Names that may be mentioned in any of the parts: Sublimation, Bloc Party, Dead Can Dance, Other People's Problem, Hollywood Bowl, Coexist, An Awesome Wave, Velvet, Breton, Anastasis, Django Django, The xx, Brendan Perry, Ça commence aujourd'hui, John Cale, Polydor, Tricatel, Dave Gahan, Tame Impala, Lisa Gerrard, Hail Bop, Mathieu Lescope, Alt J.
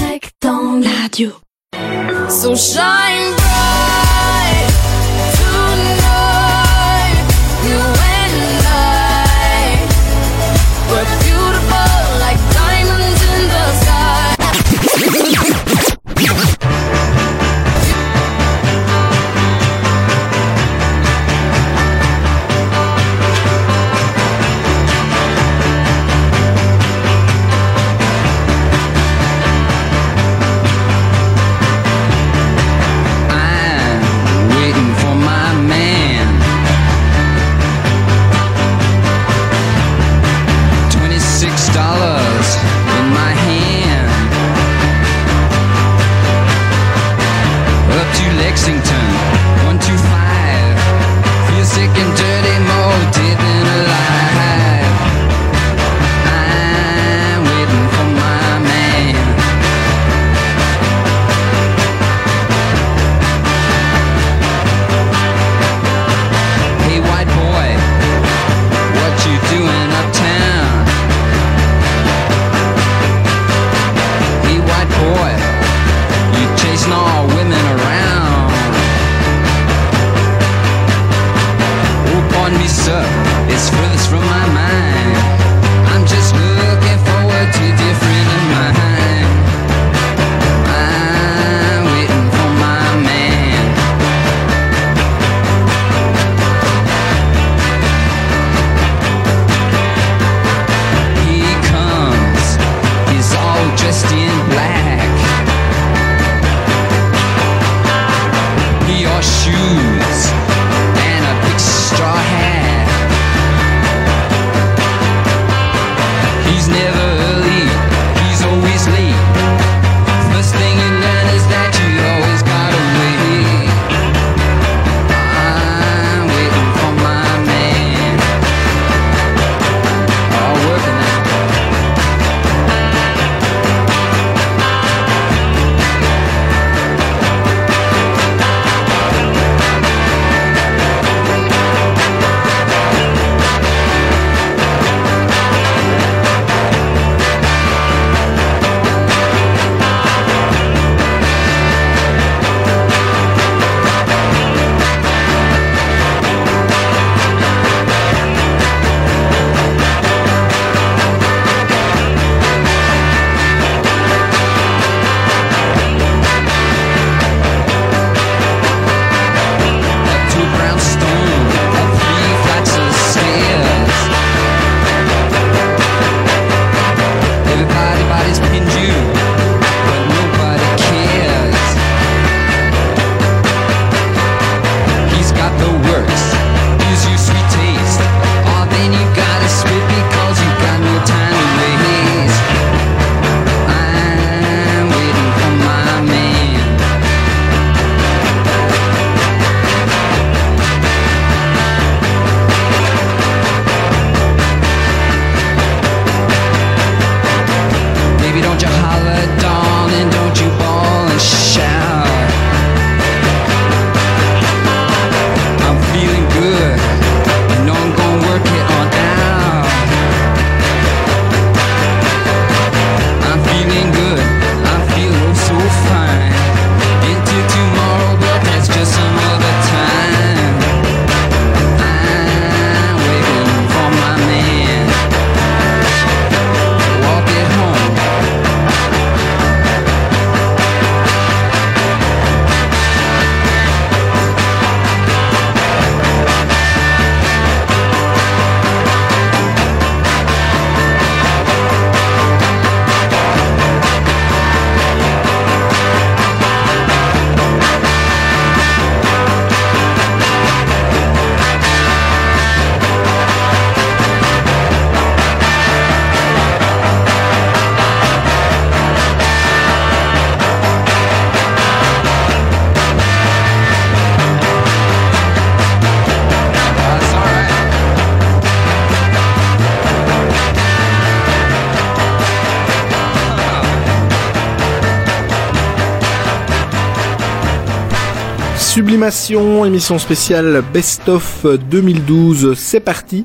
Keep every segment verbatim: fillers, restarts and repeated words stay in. Rectangle Radio. Sunshine bright tonight, you and I were beautiful like diamonds in the sky. Sublimation, émission spéciale Best of deux mille douze, c'est parti.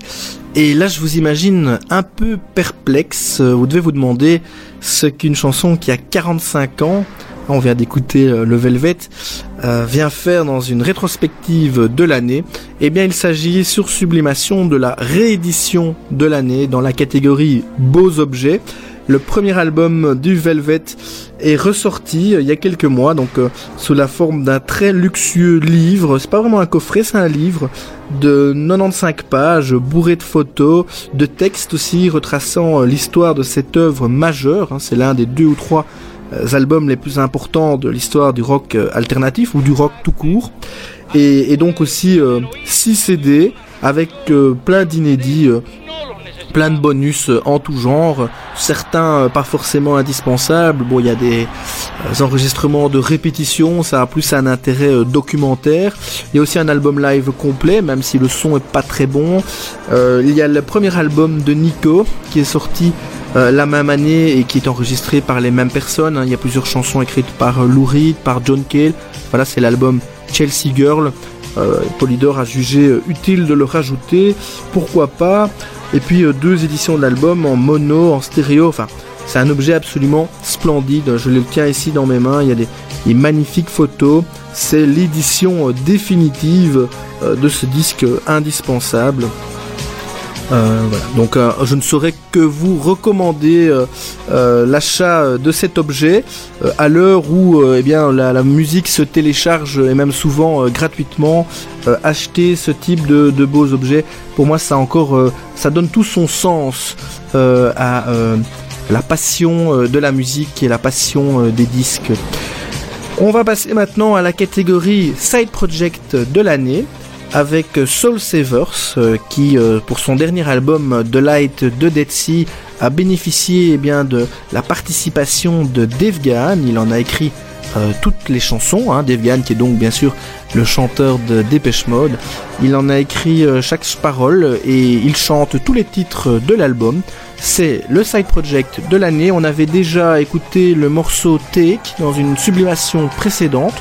Et là, je vous imagine un peu perplexe. Vous devez vous demander ce qu'une chanson qui a quarante-cinq ans, on vient d'écouter le Velvet, euh, vient faire dans une rétrospective de l'année. Eh bien, il s'agit sur Sublimation de la réédition de l'année dans la catégorie Beaux Objets. Le premier album du Velvet est ressorti il y a quelques mois, donc euh, sous la forme d'un très luxueux livre. C'est pas vraiment un coffret, c'est un livre de quatre-vingt-quinze pages, bourré de photos, de textes aussi retraçant euh, l'histoire de cette œuvre majeure. Hein, c'est l'un des deux ou trois euh, albums les plus importants de l'histoire du rock euh, alternatif ou du rock tout court. Et, et donc aussi euh, six C D avec euh, plein d'inédits. Euh, plein de bonus en tout genre, certains pas forcément indispensables. Bon, il y a des enregistrements de répétition, ça a plus un intérêt documentaire. Il y a aussi un album live complet, même si le son est pas très bon. Euh, il y a le premier album de Nico qui est sorti Euh, la même année et qui est enregistré par les mêmes personnes, hein. Il y a plusieurs chansons écrites par euh, Lou Reed, par John Cale. Voilà, c'est l'album Chelsea Girl. Euh, Polydor a jugé euh, utile de le rajouter, pourquoi pas. Et puis euh, deux éditions de l'album en mono, en stéréo. Enfin, c'est un objet absolument splendide. Je le tiens ici dans mes mains. Il y a des, des magnifiques photos. C'est l'édition euh, définitive euh, de ce disque euh, indispensable. Euh, voilà. Donc euh, je ne saurais que vous recommander euh, euh, l'achat de cet objet euh, à l'heure où euh, eh bien, la, la musique se télécharge et même souvent euh, gratuitement. Euh, acheter ce type de, de beaux objets, pour moi ça encore euh, ça donne tout son sens euh, à euh, la passion euh, de la musique et la passion euh, des disques. On va passer maintenant à la catégorie Side Project de l'année, avec Soul Savers, euh, qui euh, pour son dernier album The Light of Dead Sea a bénéficié eh bien, de la participation de Dave Gahan. Il en a écrit euh, toutes les chansons, hein. Dave Gahan qui est donc bien sûr le chanteur de Depeche Mode. Il en a écrit euh, chaque parole et il chante tous les titres de l'album. C'est le side project de l'année. On avait déjà écouté le morceau Take dans une sublimation précédente.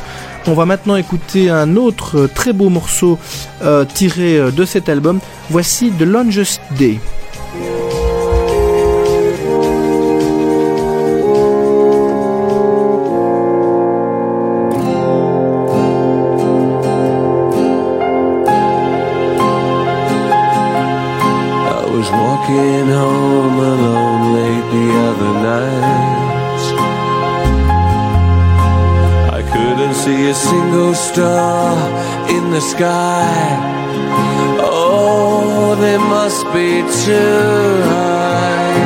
On va maintenant écouter un autre très beau morceau euh, tiré de cet album. Voici The Longest Day. I was walking home alone late the other night. Couldn't see a single star in the sky. Oh, they must be too high.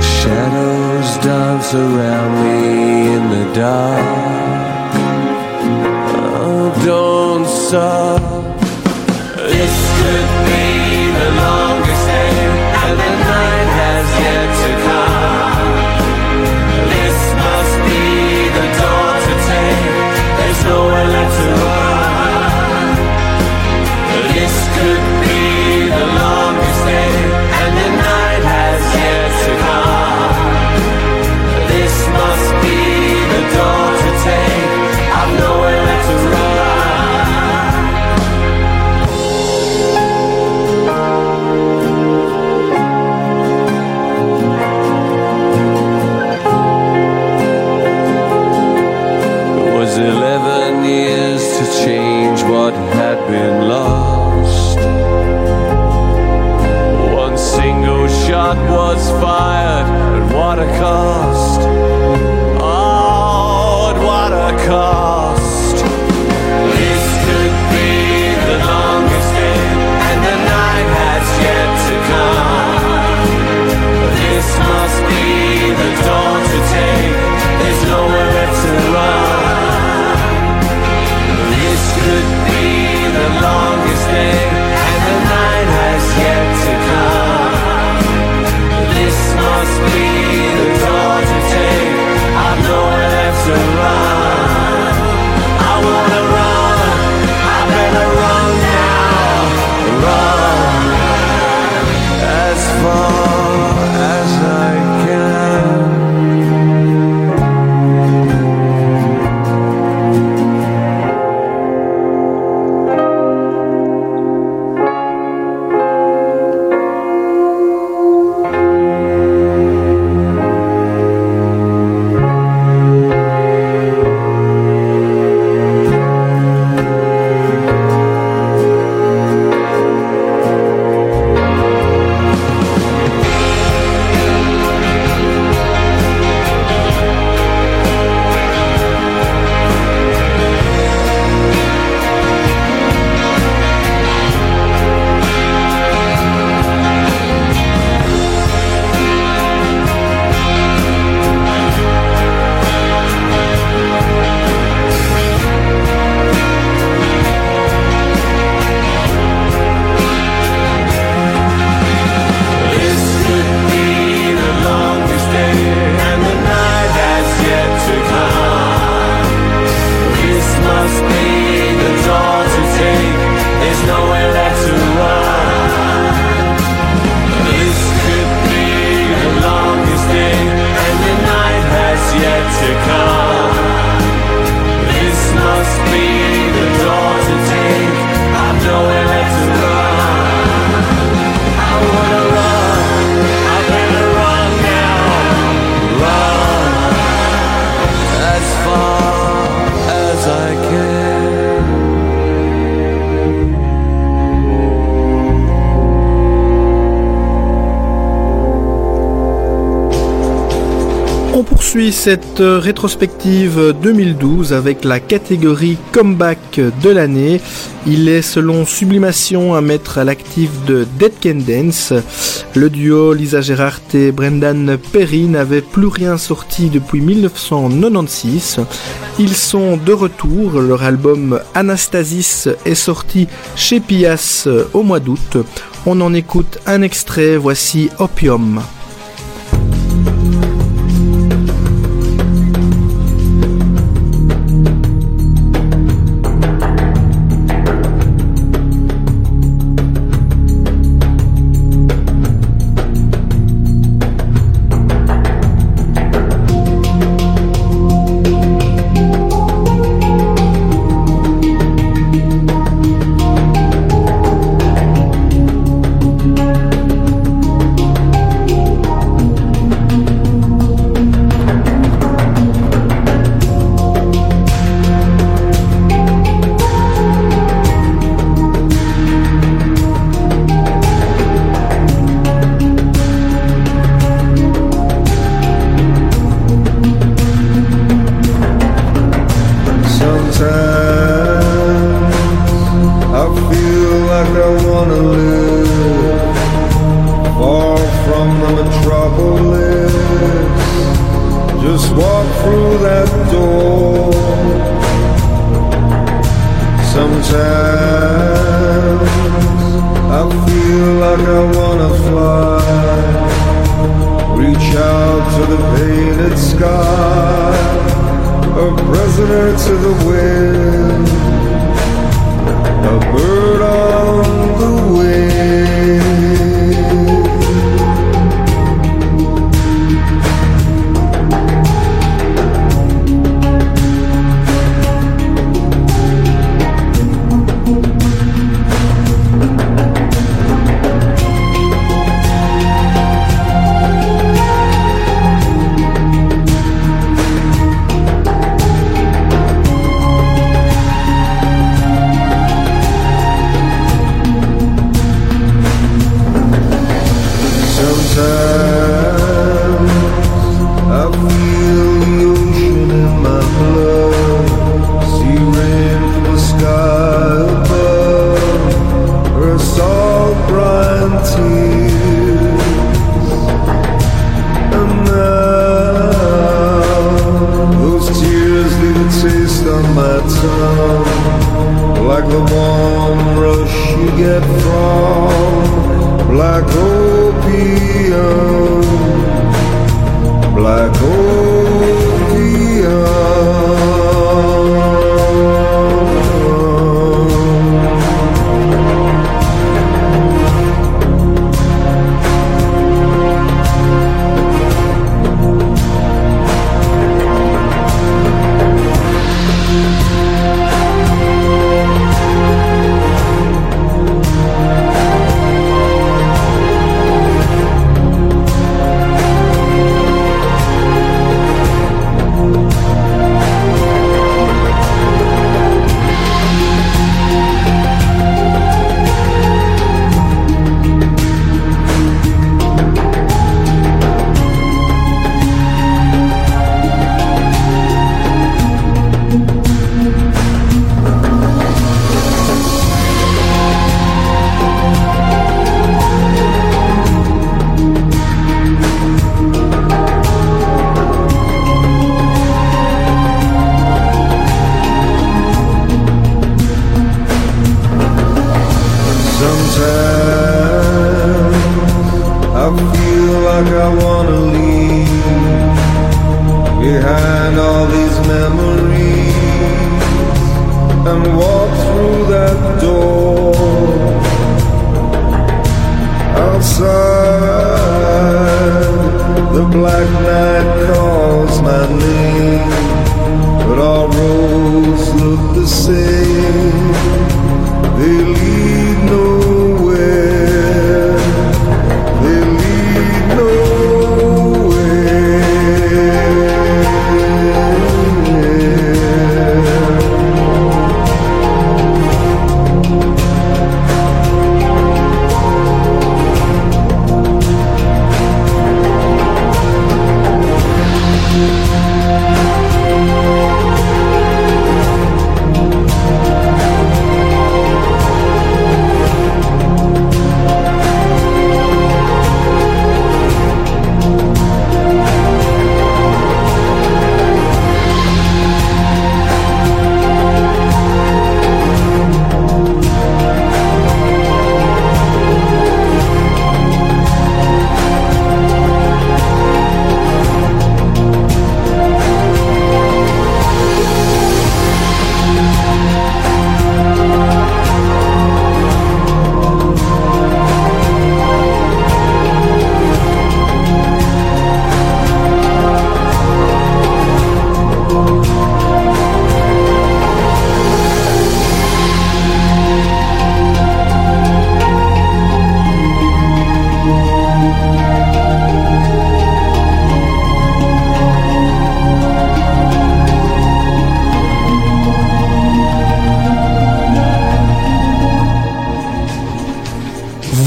Shadows dance around me in the dark. Oh, don't stop. This could be the longest day, and the night has yet to come. Nowhere left to run. This could be the longest day, and the night has yet to come. This must be the door to take. I've nowhere left to run. It was eleven years to change what had been lost. One single shot was fired, and what a cost. Oh, and what a cost. This could be the longest day, and the night has yet to come. This must be the dawn to take. There's nowhere left to run. Could be the longest day, and the night has yet to come. This must be the door to take. I've nowhere left to run. I wanna run. I better run now. Run as far as I can. On poursuit cette rétrospective deux mille douze avec la catégorie comeback de l'année. Il est selon Sublimation à mettre à l'actif de Dead Can Dance. Le duo Lisa Gerrard et Brendan Perry n'avait plus rien sorti depuis mille neuf cent quatre-vingt-seize. Ils sont de retour, leur album Anastasis est sorti chez Pias au mois d'août. On en écoute un extrait, voici Opium.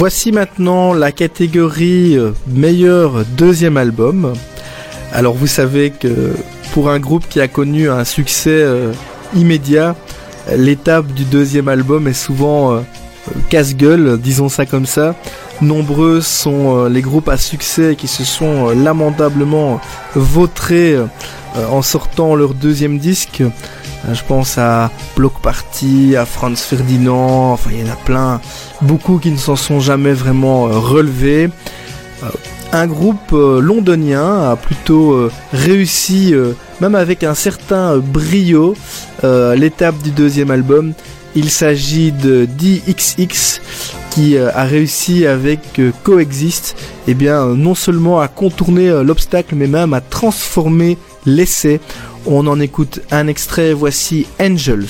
Voici maintenant la catégorie meilleur deuxième album. Alors vous savez que pour un groupe qui a connu un succès euh, immédiat, l'étape du deuxième album est souvent euh, casse-gueule, disons ça comme ça. Nombreux sont euh, les groupes à succès qui se sont euh, lamentablement vautrés euh, en sortant leur deuxième disque. Euh, je pense à Bloc Party, à Franz Ferdinand, enfin il y en a plein, beaucoup qui ne s'en sont jamais vraiment euh, relevés. Euh, Un groupe euh, londonien a plutôt euh, réussi, euh, même avec un certain euh, brio, euh, l'étape du deuxième album. Il s'agit de The xx qui euh, a réussi avec euh, Coexist, eh bien, euh, non seulement à contourner euh, l'obstacle, mais même à transformer l'essai. On en écoute un extrait, voici Angels.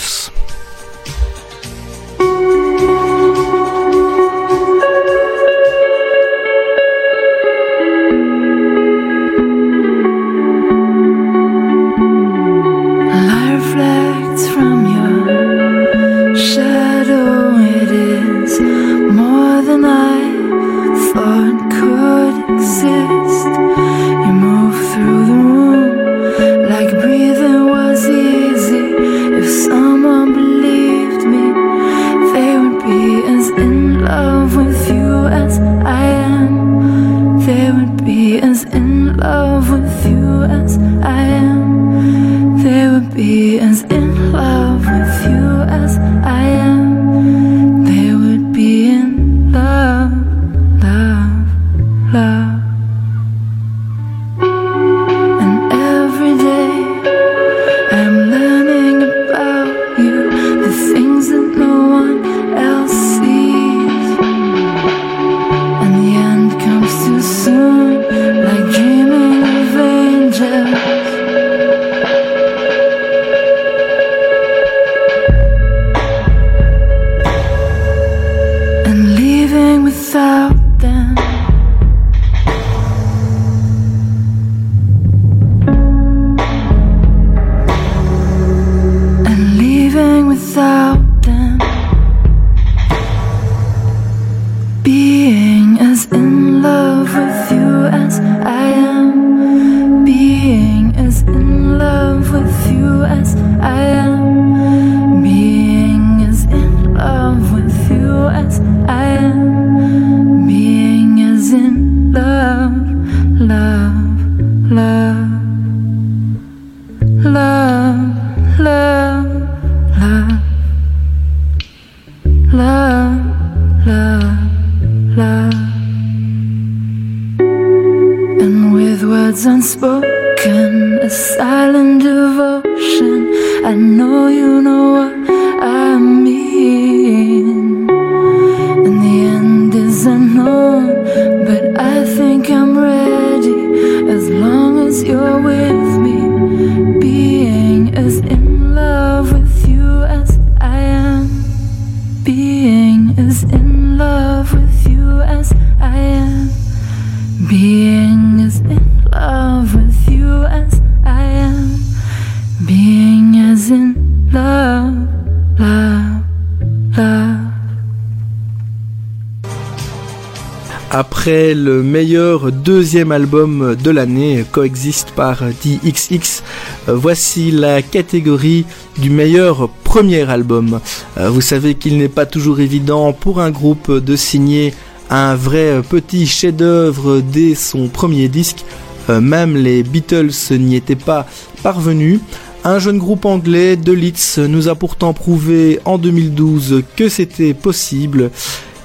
Après le meilleur deuxième album de l'année, Coexist par The xx, voici la catégorie du meilleur premier album. Vous savez qu'il n'est pas toujours évident pour un groupe de signer un vrai petit chef-d'œuvre dès son premier disque. Même les Beatles n'y étaient pas parvenus. Un jeune groupe anglais de Leeds nous a pourtant prouvé en deux mille douze que c'était possible.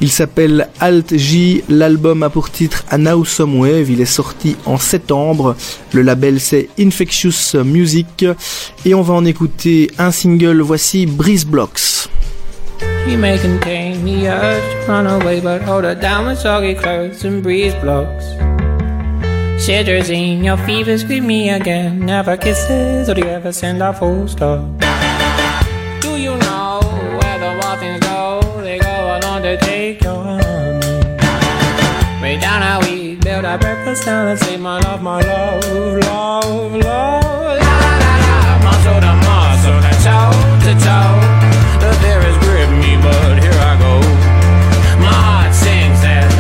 Il s'appelle Alt J, l'album a pour titre An Awesome Wave, il est sorti en septembre, le label c'est Infectious Music, et on va en écouter un single, voici Breeze Blocks. You may contain the urge to run away, but hold her down with soggy clothes and breeze blocks. Cetirizine, your fever scream me again, never kisses, or do you ever send a full stop? Do you know where the wild things go? They go along to take your honey. Way down how we build our breakfast down and say my love, my love, love, love. La la la la, muscle to muscle, to toe to toe. The bear is gripping me, but here I go. My heart sings that.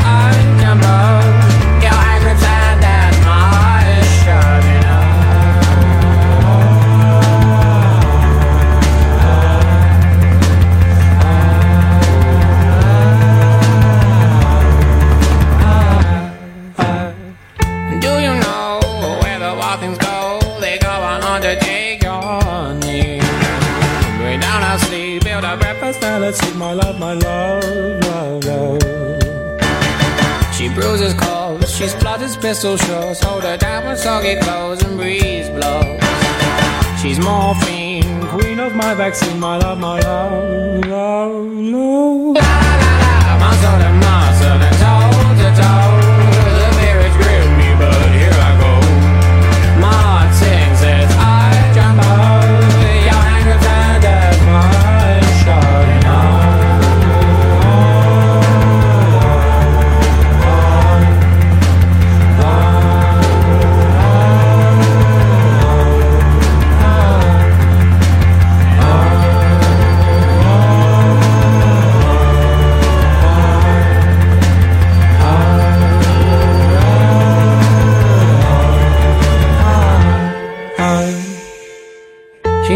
let's take my love, my love, love, love. She bruises calls, she splutters pistol shots. Hold her down when soggy clothes and breeze blows. She's morphine, queen of my vaccine. My love, my love, love, love. La la la, monster to monster, then toe to toe. The beer is grim, but here I go. Martin says I jump out. Your hand will turn at my shouting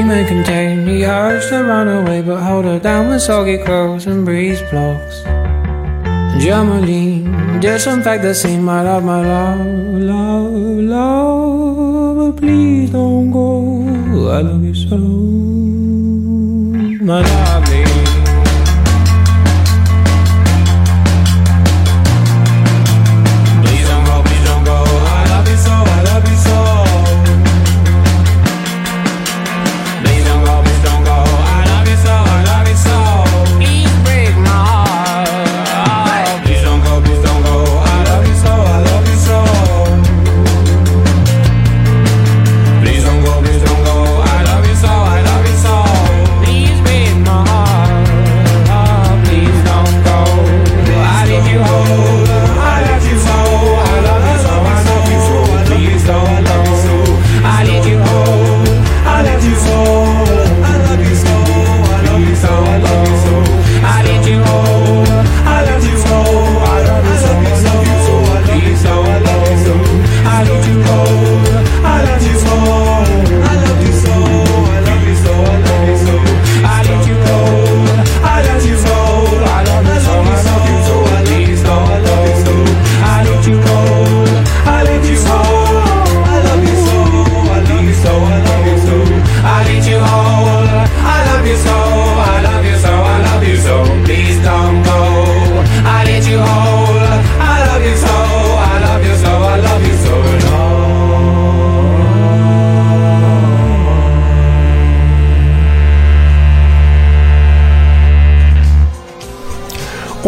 may contain the urge to run away, but hold her down with soggy clothes and breeze blocks. Germaline, disinfect the scene, my love, my love, love, love. But please don't go, I love you so, my lovely. Please don't go, please don't go, I love you so, I love you so.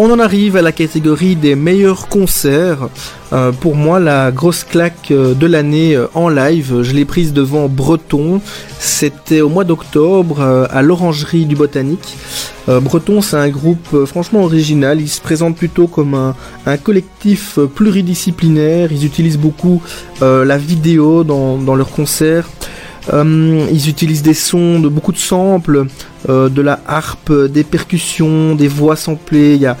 On en arrive à la catégorie des meilleurs concerts. Euh, pour moi, la grosse claque de l'année en live, je l'ai prise devant Breton. C'était au mois d'octobre à l'Orangerie du Botanique. Euh, Breton, c'est un groupe franchement original. Ils se présentent plutôt comme un, un collectif pluridisciplinaire. Ils utilisent beaucoup euh, la vidéo dans, dans leurs concerts. Euh, ils utilisent des sons de beaucoup de samples, euh, de la harpe, des percussions, des voix samplées. Il y a,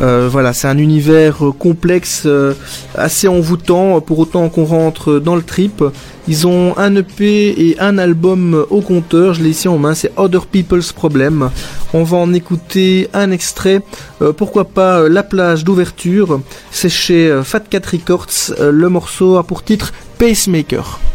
euh, voilà, c'est un univers complexe, euh, assez envoûtant. Pour autant qu'on rentre dans le trip, ils ont un E P et un album au compteur. Je l'ai ici en main. C'est Other People's Problem. On va en écouter un extrait. Euh, pourquoi pas euh, la plage d'ouverture. C'est chez euh, Fat Cat Records. Euh, le morceau a pour titre Pacemaker. Oh,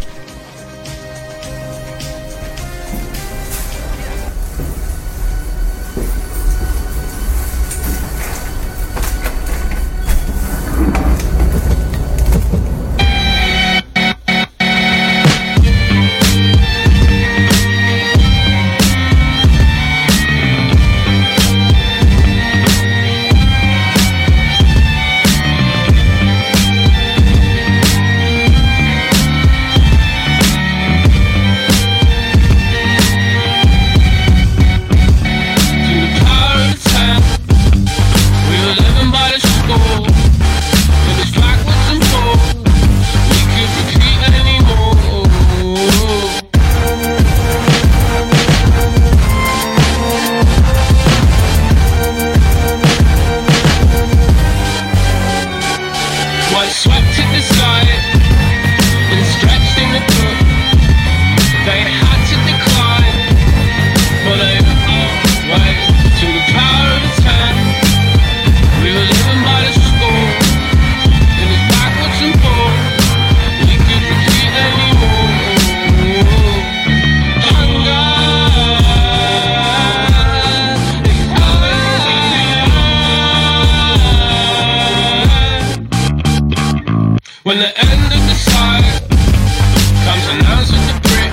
When the end of the saga comes and answers the brick,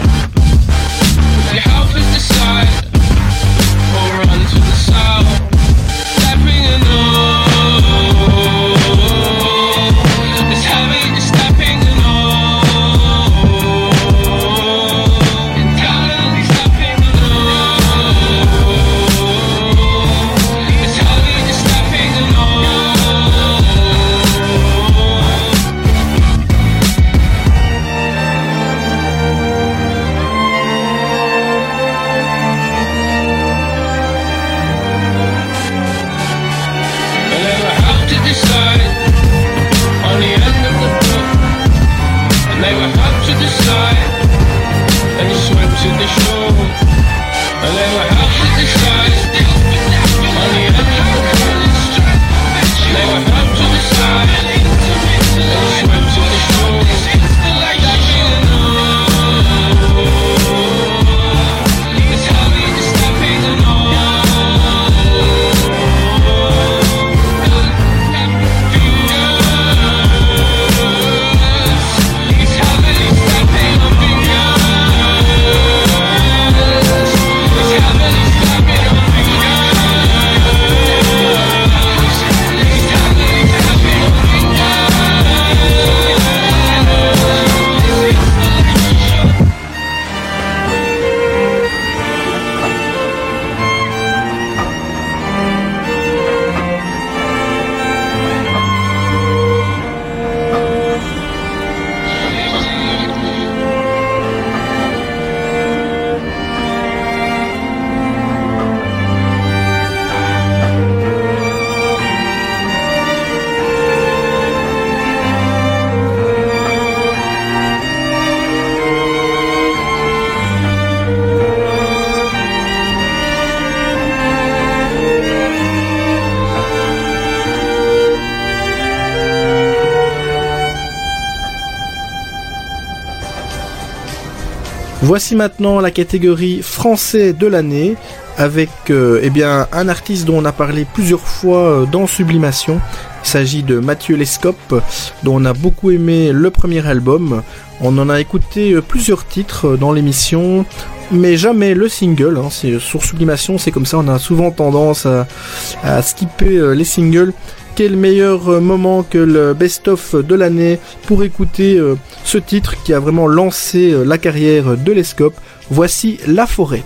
they help us decide or run to the south, stepping in all. It's heavy, it's stepping in all. Entirely stepping in all. It's heavy, it's stepping in all. To the show, and they were out to the side, on the edge of the college strip. They were out to the side, and they swam to the shore. Diving in the oil, it's heavy, it's stepping in oil. It's heavy, it's stepping in fingers. Voici maintenant la catégorie français de l'année avec euh, eh bien, un artiste dont on a parlé plusieurs fois dans Sublimation. Il s'agit de Mathieu Lescope, dont on a beaucoup aimé le premier album. On en a écouté plusieurs titres dans l'émission, mais jamais le single. Hein. C'est, sur Sublimation, c'est comme ça, on a souvent tendance à, à skipper les singles. Quel meilleur moment que le best-of de l'année pour écouter ce titre qui a vraiment lancé la carrière de Lescope. Voici La Forêt.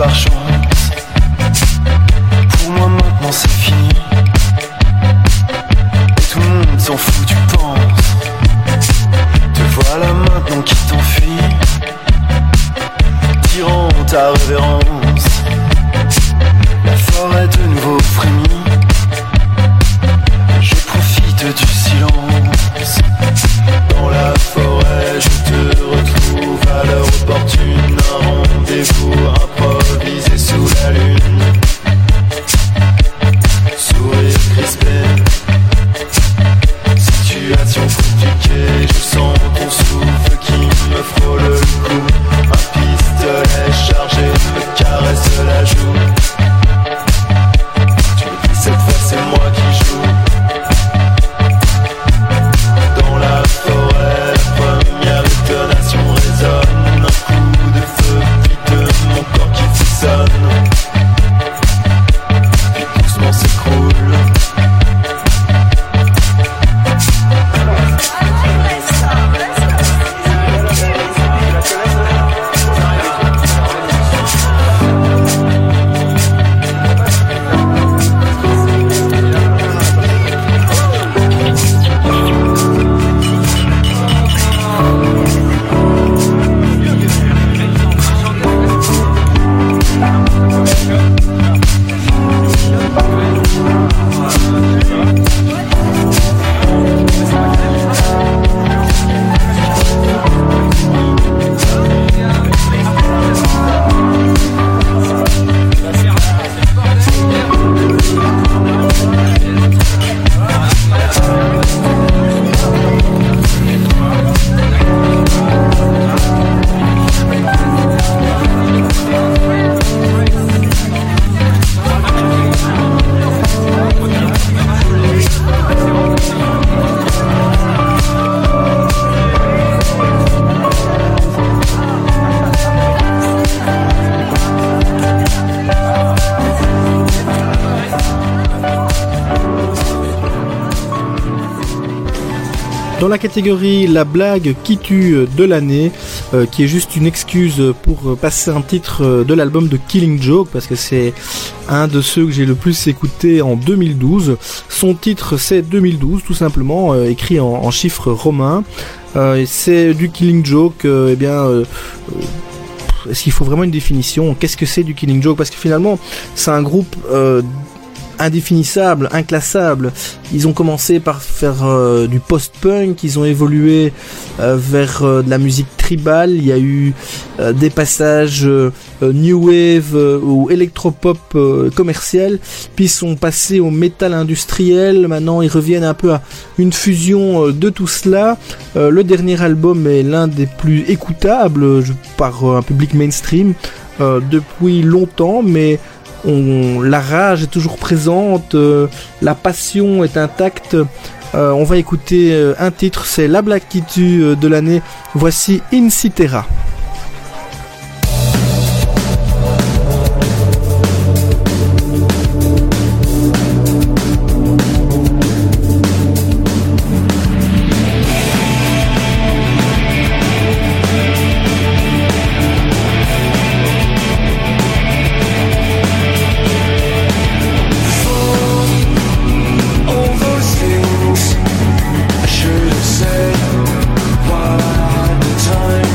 par chance. Pour moi maintenant c'est fini. Et tout le monde s'en fout, tu penses. Te voilà maintenant qui t'enfuis, tirant ta révérence. La forêt de nouveau frémit. Je profite du silence. Dans la forêt je te retrouve à l'heure opportune. Un rendez-vous improvisé sous la lune. Sourire crispé, situation compliquée. Je sens ton souffle qui me frôle le cou. Un pistolet chargé me caresse la joue. Dans la catégorie la blague qui tue de l'année, euh, qui est juste une excuse pour passer un titre de l'album de Killing Joke, parce que c'est un de ceux que j'ai le plus écouté en deux mille douze. Son titre c'est deux mille douze tout simplement, euh, écrit en, en chiffres romains. Euh, c'est du Killing Joke, euh, eh bien... Euh, euh, est-ce qu'il faut vraiment une définition ? Qu'est-ce que c'est du Killing Joke ? Parce que finalement c'est un groupe... Euh, indéfinissable, inclassable. Ils ont commencé par faire euh, du post-punk, ils ont évolué euh, vers euh, de la musique tribale, il y a eu euh, des passages euh, new wave euh, ou électropop euh, commercial, puis ils sont passés au métal industriel, maintenant ils reviennent un peu à une fusion euh, de tout cela. Euh, le dernier album est l'un des plus écoutables euh, par euh, un public mainstream euh, depuis longtemps, mais On, la rage est toujours présente, euh, la passion est intacte. Euh, on va écouter euh, un titre, c'est la blague qui tue euh, de l'année. Voici Incitera. Time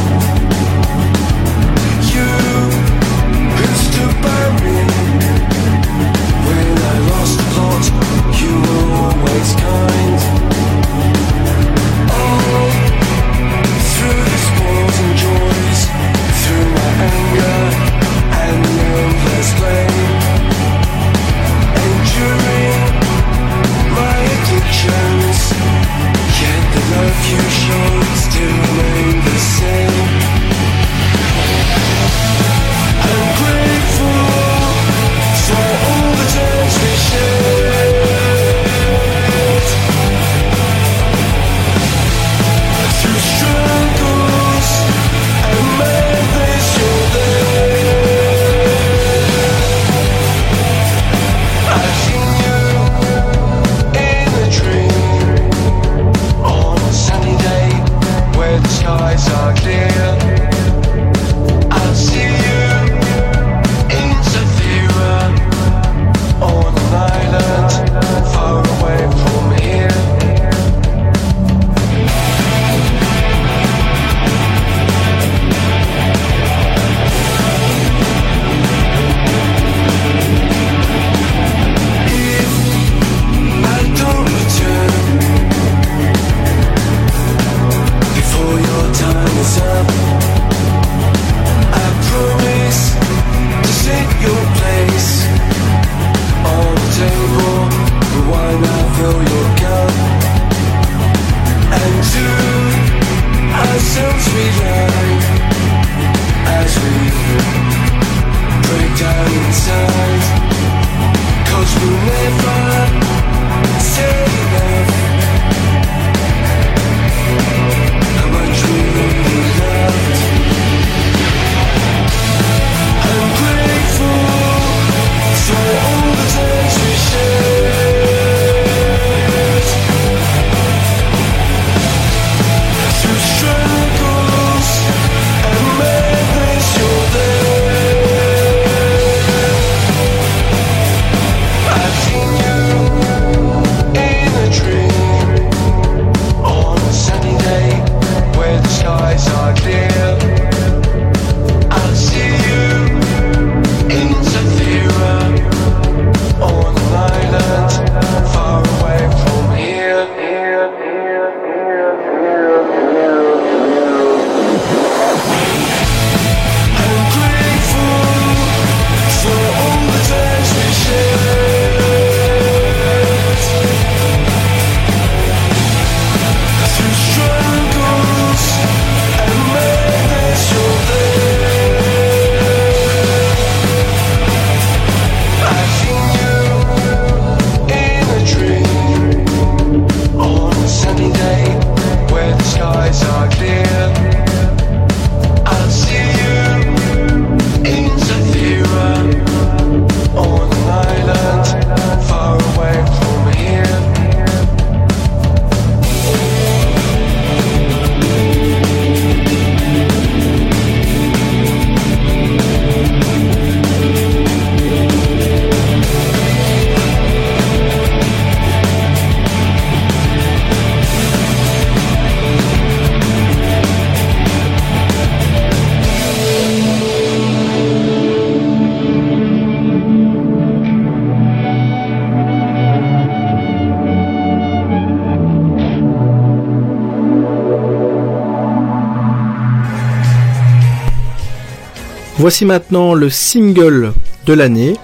Voici maintenant le single de l'année.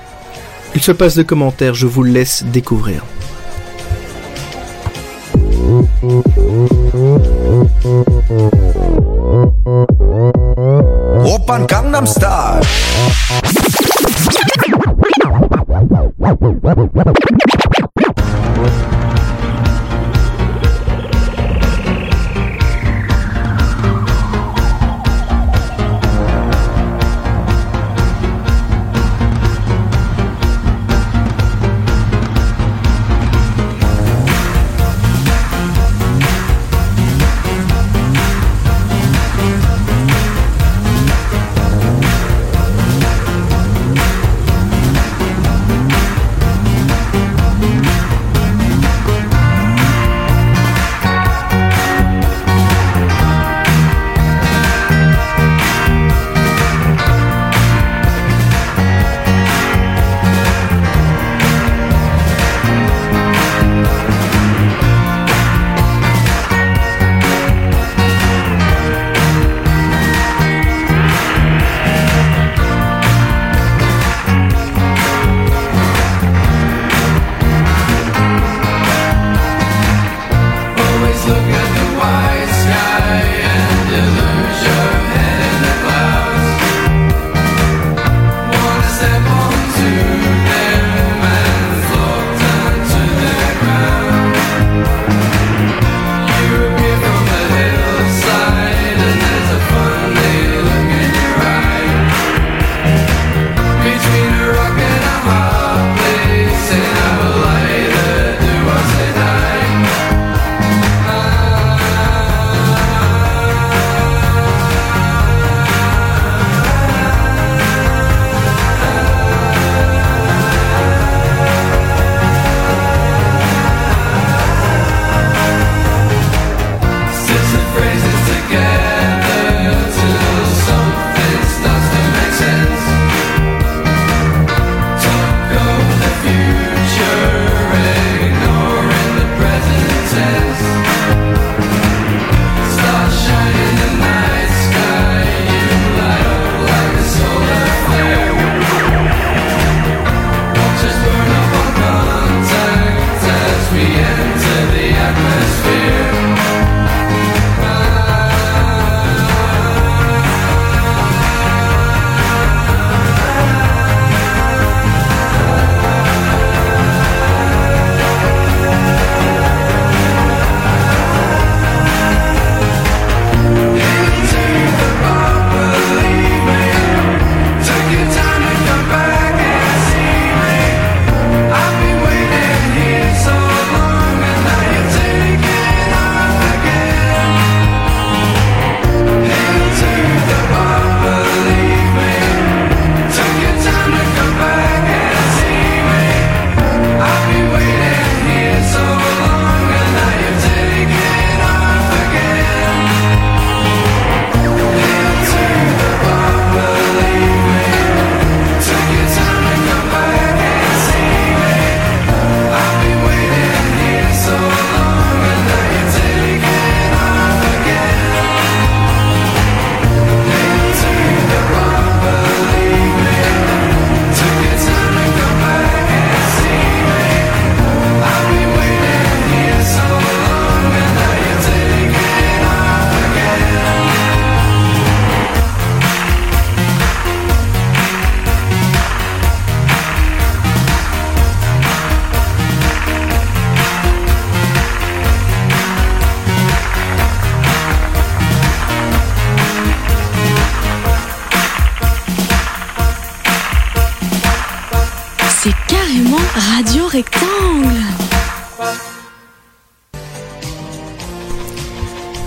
Il se passe de commentaires, je vous le laisse découvrir. Open Gangnam Style.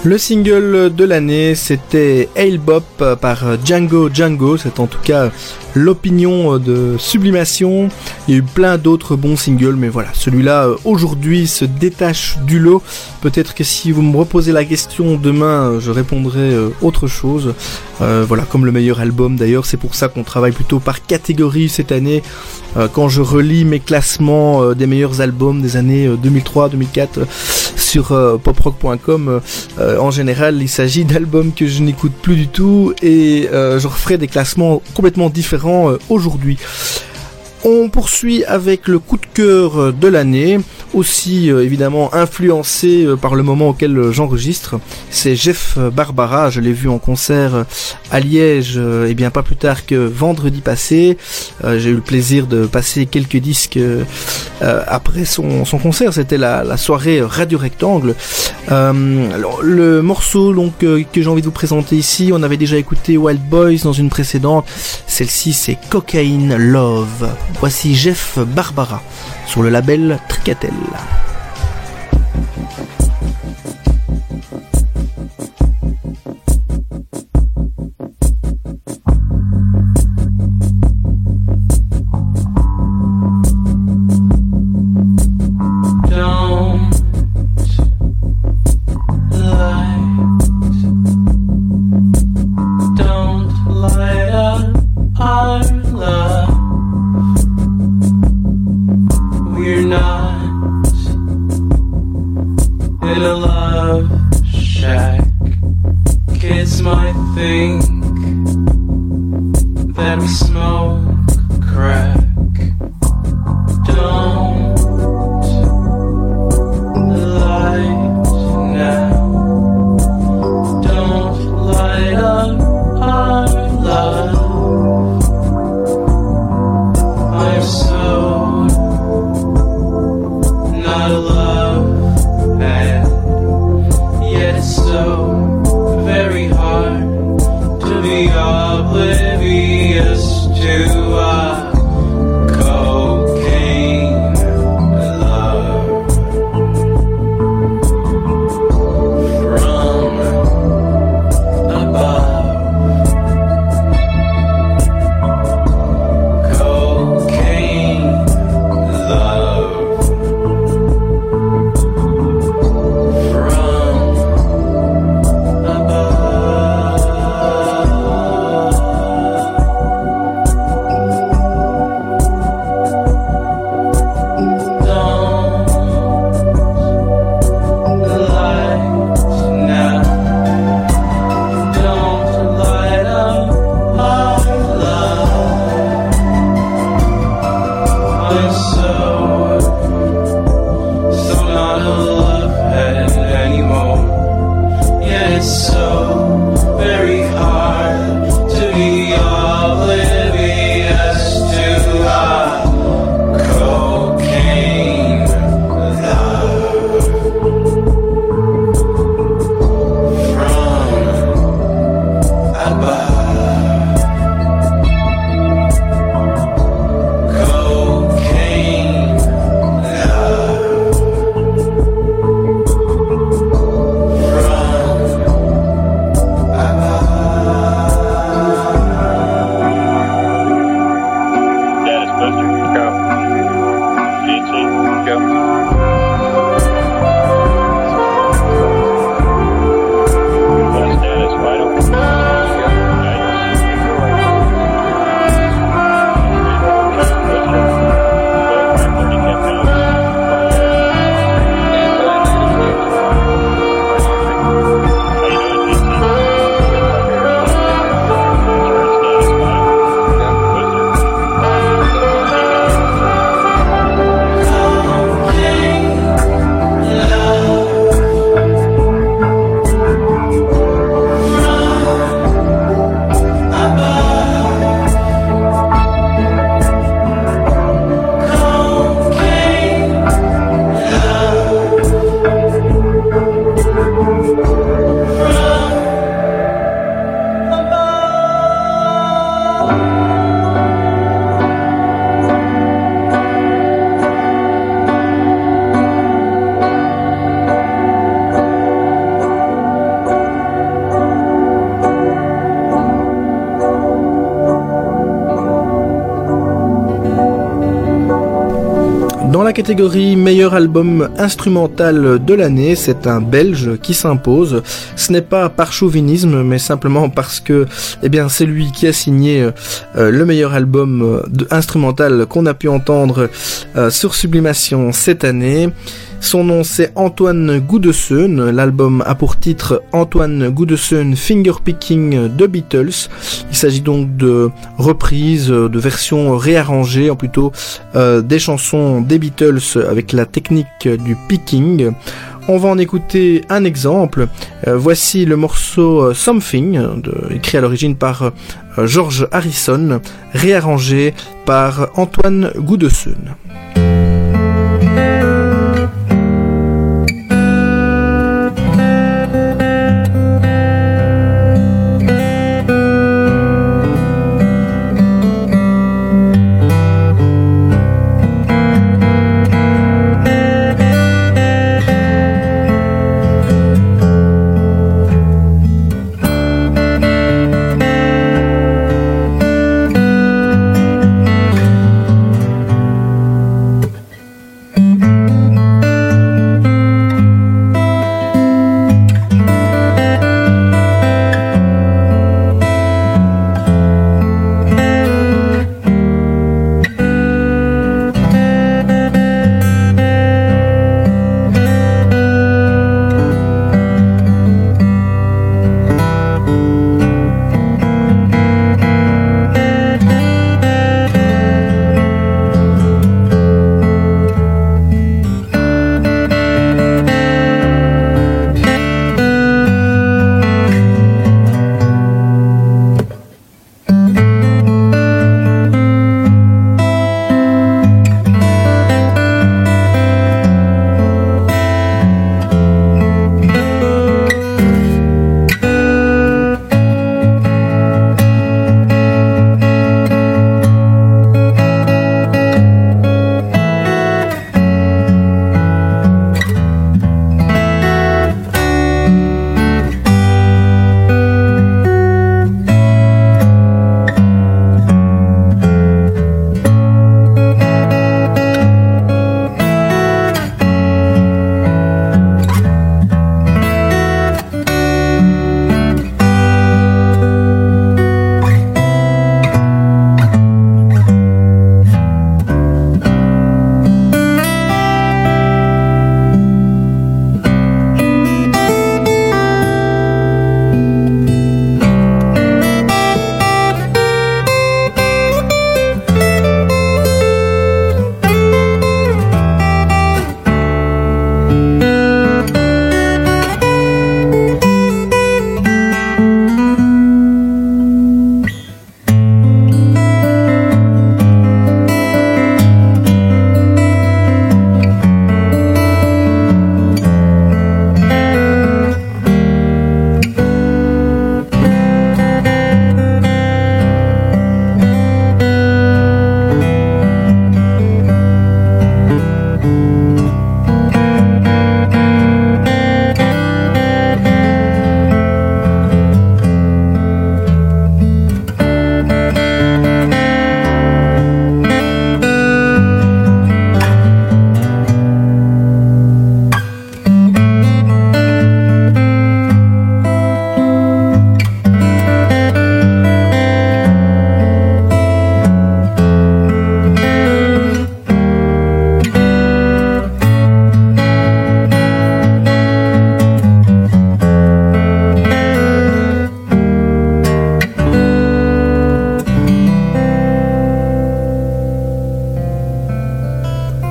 Le single de l'année, c'était Hail Bop par Django Django, c'est en tout cas l'opinion de Sublimation. Il y a eu plein d'autres bons singles, mais voilà, celui-là aujourd'hui se détache du lot. Peut-être que si vous me reposez la question demain, je répondrai autre chose. Euh, voilà, comme le meilleur album d'ailleurs, c'est pour ça qu'on travaille plutôt par catégorie cette année. Euh, quand je relis mes classements euh, des meilleurs albums des années deux mille trois deux mille quatre euh, sur euh, poprock point com, euh, en général il s'agit d'albums que je n'écoute plus du tout, et euh, je referai des classements complètement différents euh, aujourd'hui. On poursuit avec le coup de cœur de l'année, aussi euh, évidemment influencé euh, par le moment auquel j'enregistre. C'est Jeff Barbara, je l'ai vu en concert à Liège, euh, et bien pas plus tard que vendredi passé. Euh, j'ai eu le plaisir de passer quelques disques euh, euh, après son, son concert, c'était la, la soirée Radio Rectangle. Euh, alors, le morceau donc euh, que j'ai envie de vous présenter ici, on avait déjà écouté Wild Boys dans une précédente, celle-ci c'est Cocaine Love. Voici Jeff Barbara sur le label Tricatel. Dans la catégorie meilleur album instrumental de l'année, c'est un Belge qui s'impose. Ce n'est pas par chauvinisme, mais simplement parce que eh bien, c'est lui qui a signé euh, le meilleur album de, instrumental qu'on a pu entendre euh, sur Sublimation cette année. Son nom, c'est Antoine Goodeseun. L'album a pour titre Antoine Goodeseun Fingerpicking The Beatles. Il s'agit donc de reprises, de versions réarrangées, en plutôt euh, des chansons des Beatles avec la technique du picking. On va en écouter un exemple. Euh, voici le morceau euh, Something, de, écrit à l'origine par euh, George Harrison, réarrangé par Antoine Goodeseun.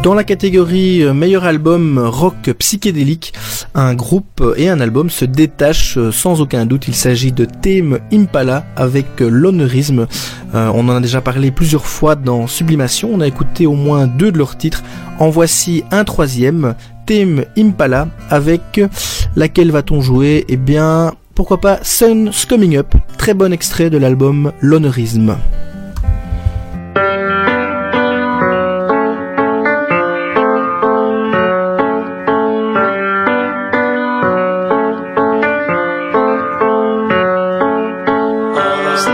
Dans la catégorie meilleur album rock psychédélique, un groupe et un album se détachent sans aucun doute. Il s'agit de Tame Impala avec Lonerism. Euh, on en a déjà parlé plusieurs fois dans Sublimation. On a écouté au moins deux de leurs titres. En voici un troisième, Tame Impala, avec laquelle va-t-on jouer ? Eh bien, pourquoi pas Sun's Coming Up. Très bon extrait de l'album Lonerism. Now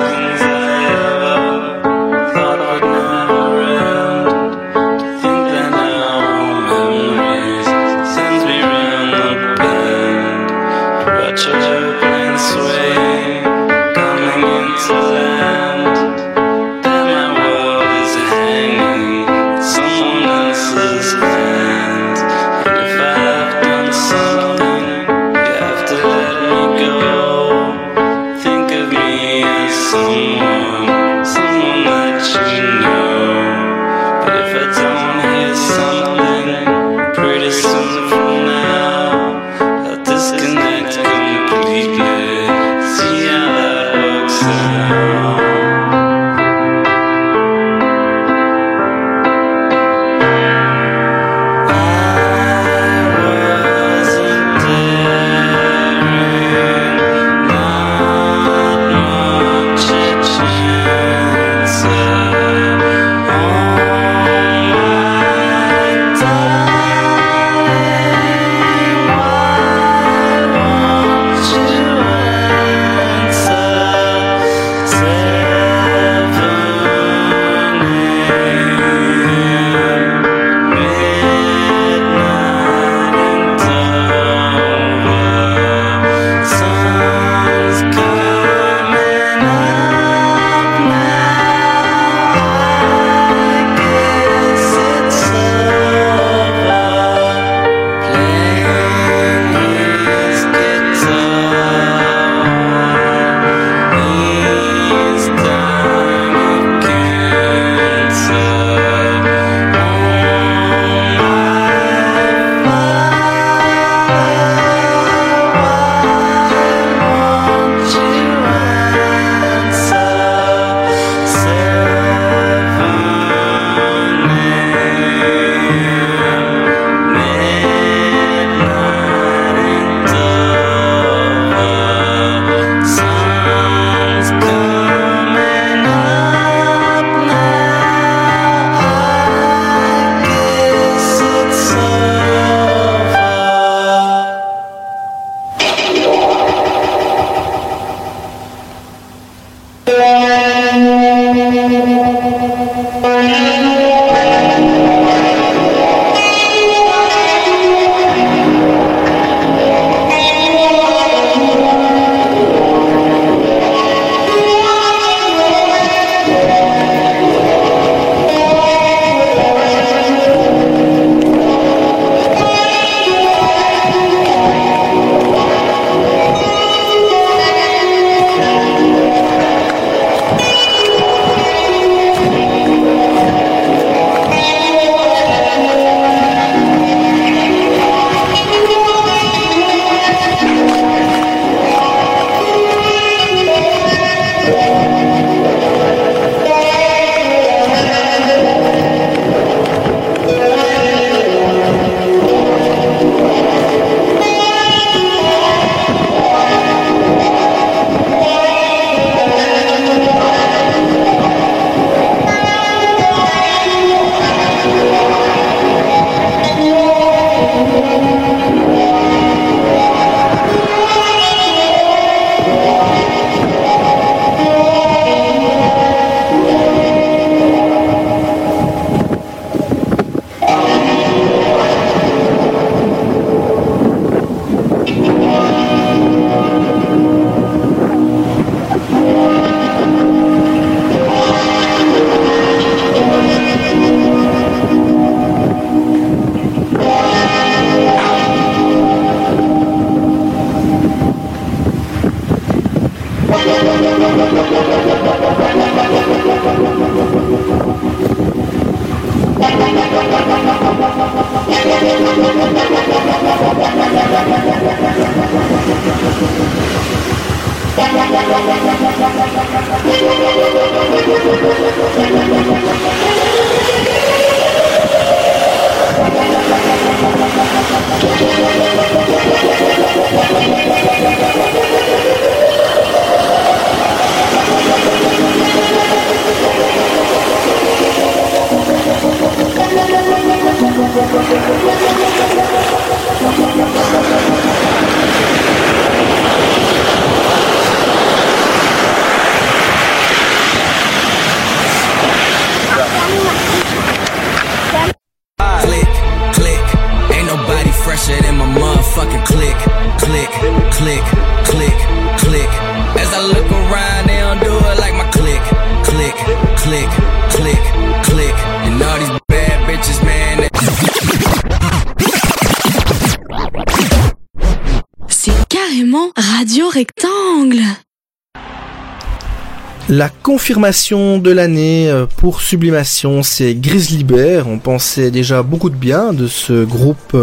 La confirmation de l'année pour Sublimation, c'est Grizzly Bear. On pensait déjà beaucoup de bien de ce groupe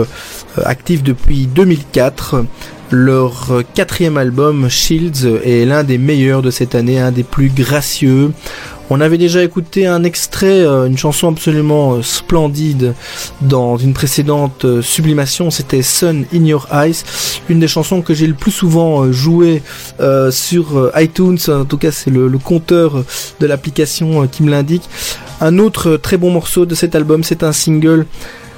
actif depuis deux mille quatre. Leur quatrième album, Shields, est l'un des meilleurs de cette année, un des plus gracieux. On avait déjà écouté un extrait, une chanson absolument splendide dans une précédente Sublimation, c'était Sun in Your Eyes, une des chansons que j'ai le plus souvent jouée sur iTunes, en tout cas c'est le, le compteur de l'application qui me l'indique. Un autre très bon morceau de cet album, c'est un single,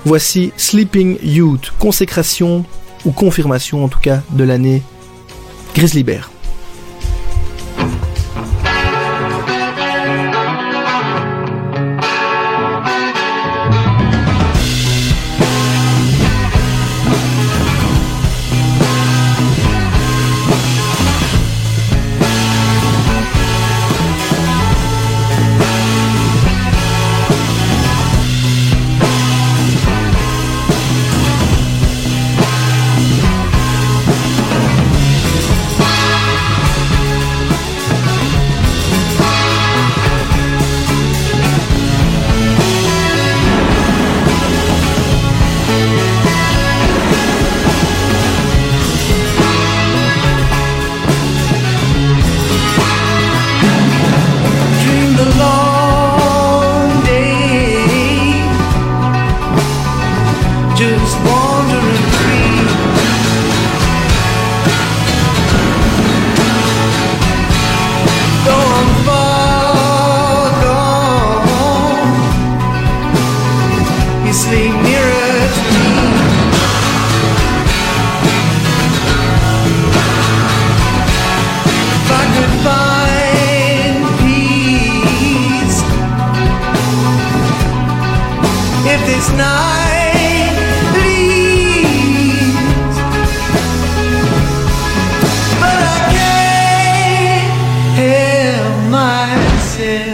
voici Sleeping Youth, consécration ou confirmation en tout cas de l'année Grizzly Bear. this night, please. But I can't help myself.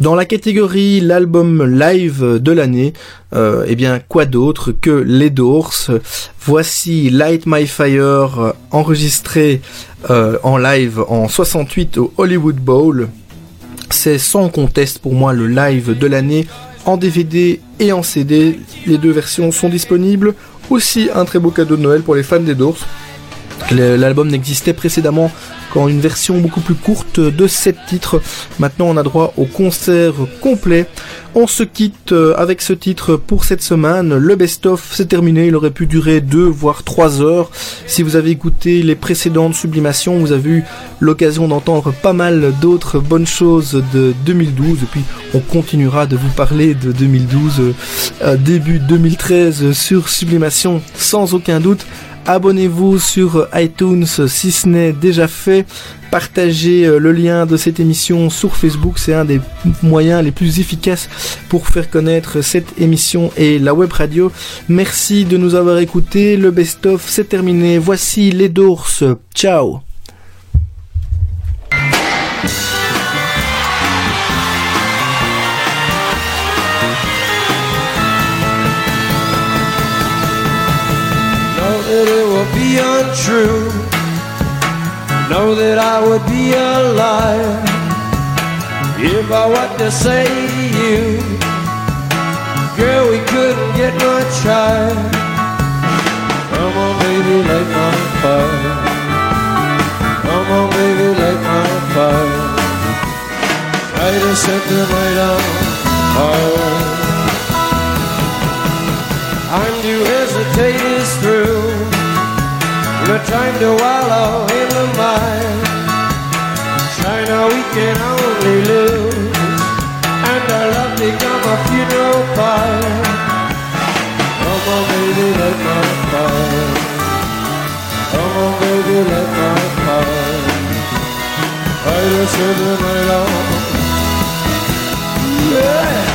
Dans la catégorie l'album live de l'année, euh, eh bien quoi d'autre que les Doors. Voici Light My Fire, enregistré euh, en live en soixante-huit au Hollywood Bowl. C'est sans conteste pour moi le live de l'année, en D V D et en C D. Les deux versions sont disponibles. Aussi un très beau cadeau de Noël pour les fans des Doors. L'album n'existait précédemment qu'en une version beaucoup plus courte de sept titres. Maintenant, on a droit au concert complet. On se quitte avec ce titre pour cette semaine. Le best-of, c'est terminé. Il aurait pu durer deux voire trois heures. Si vous avez écouté les précédentes sublimations, vous avez eu l'occasion d'entendre pas mal d'autres bonnes choses de deux mille douze. Et puis, on continuera de vous parler de deux mille douze, euh, début deux mille treize sur Sublimation, sans aucun doute. Abonnez-vous sur iTunes si ce n'est déjà fait, partagez le lien de cette émission sur Facebook, c'est un des moyens les plus efficaces pour faire connaître cette émission et la web radio. Merci de nous avoir écoutés, le best-of c'est terminé, voici les Doors, ciao. Be untrue, know that I would be a liar if I what to say to you. Girl, we couldn't get much higher. Come on, baby, light my fire. Come on, baby, light my fire. Try to set the night on fire. Undue hesitate is through. No time to wallow in the mire. China, we can only lose. And our love become a funeral pyre. Come on, baby, let my fire. Come on, baby, let my fire. I just said the night on. Yeah.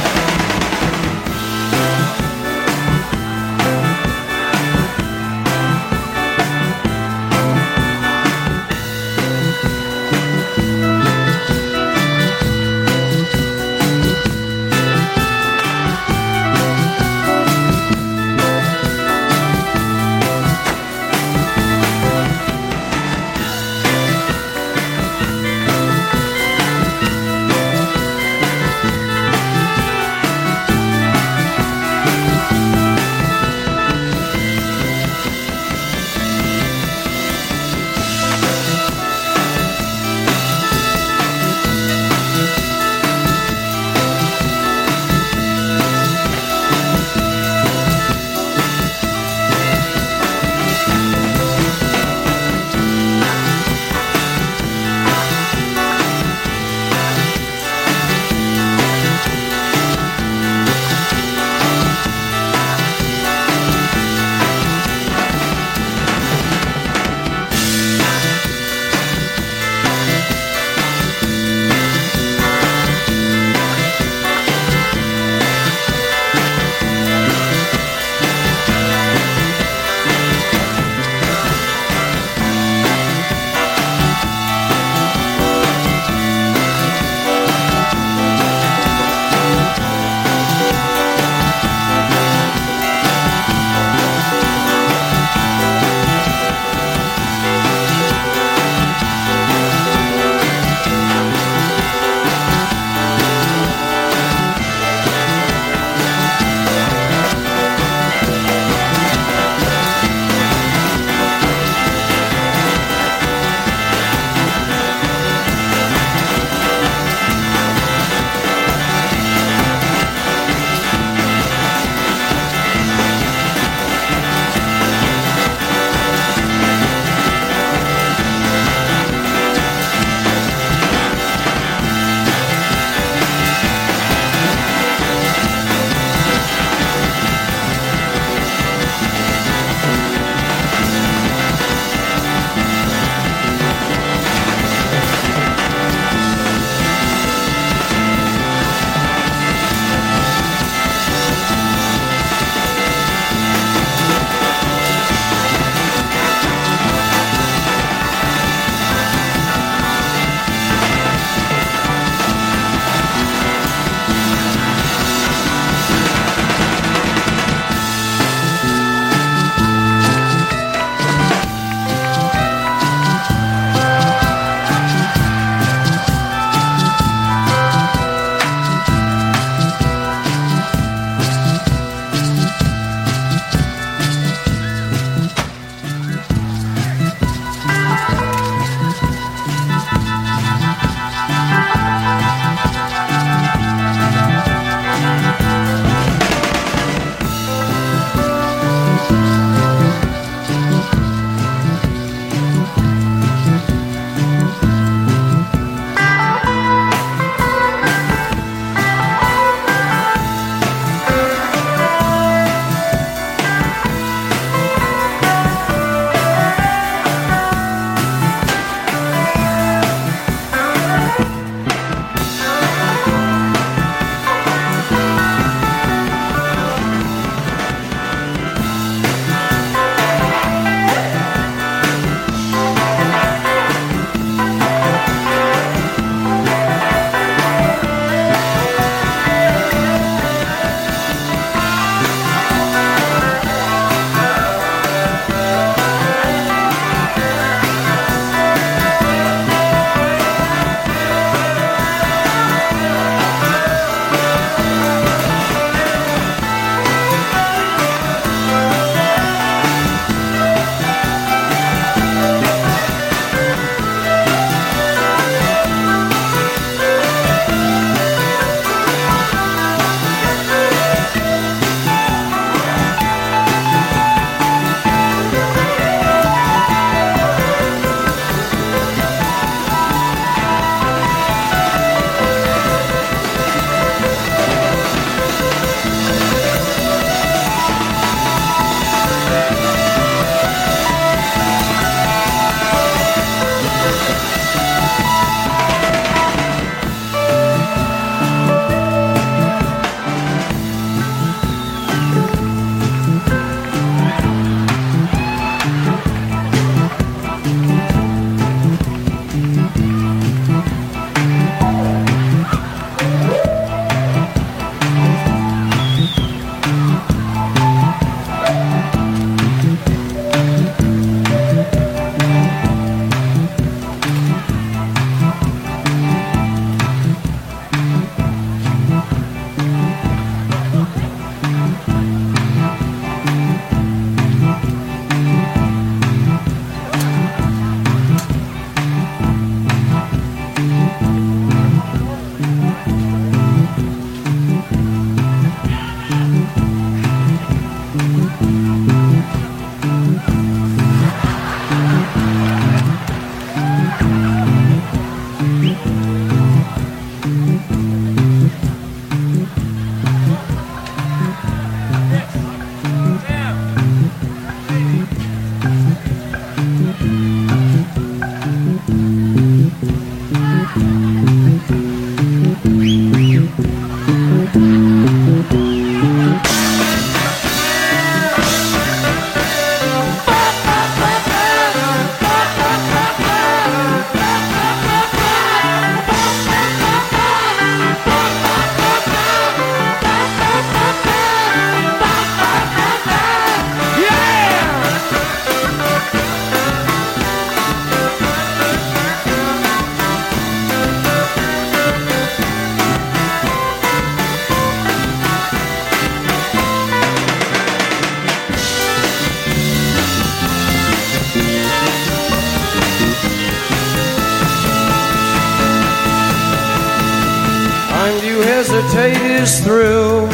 is through.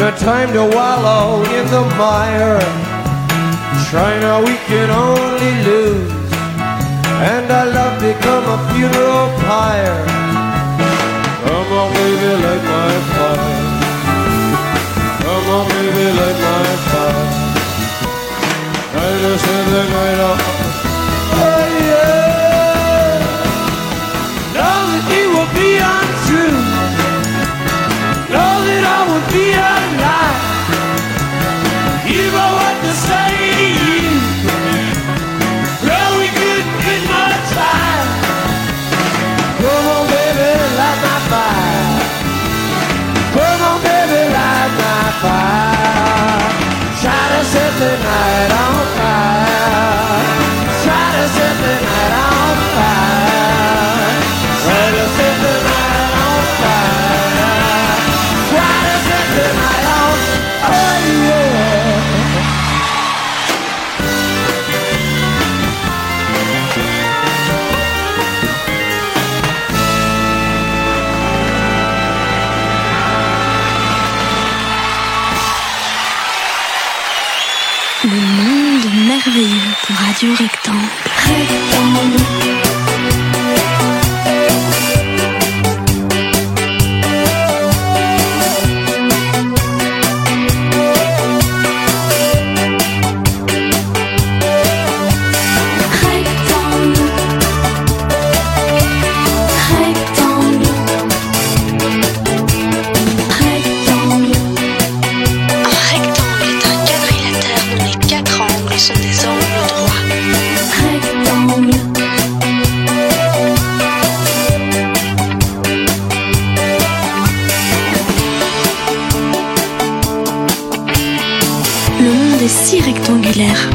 No time to wallow in the mire. Try now, we can only lose. And our love become a funeral pyre. Come on, baby, light my fire. Come on, baby, light my fire. I just had the night off. Oh, yeah. Know that you will be untrue. Know that I will be a lie. You know what to say to you. Girl, we couldn't get much higher. Come on, baby, light my fire. Come on, baby, light my fire. Try to set the night on fire. Try to set the night on fire. Try to set the night on fire. Try to set the night on fire. Oh, yeah. Merveilleux de Radio Rectangle. Rectangle. Si rectangulaire.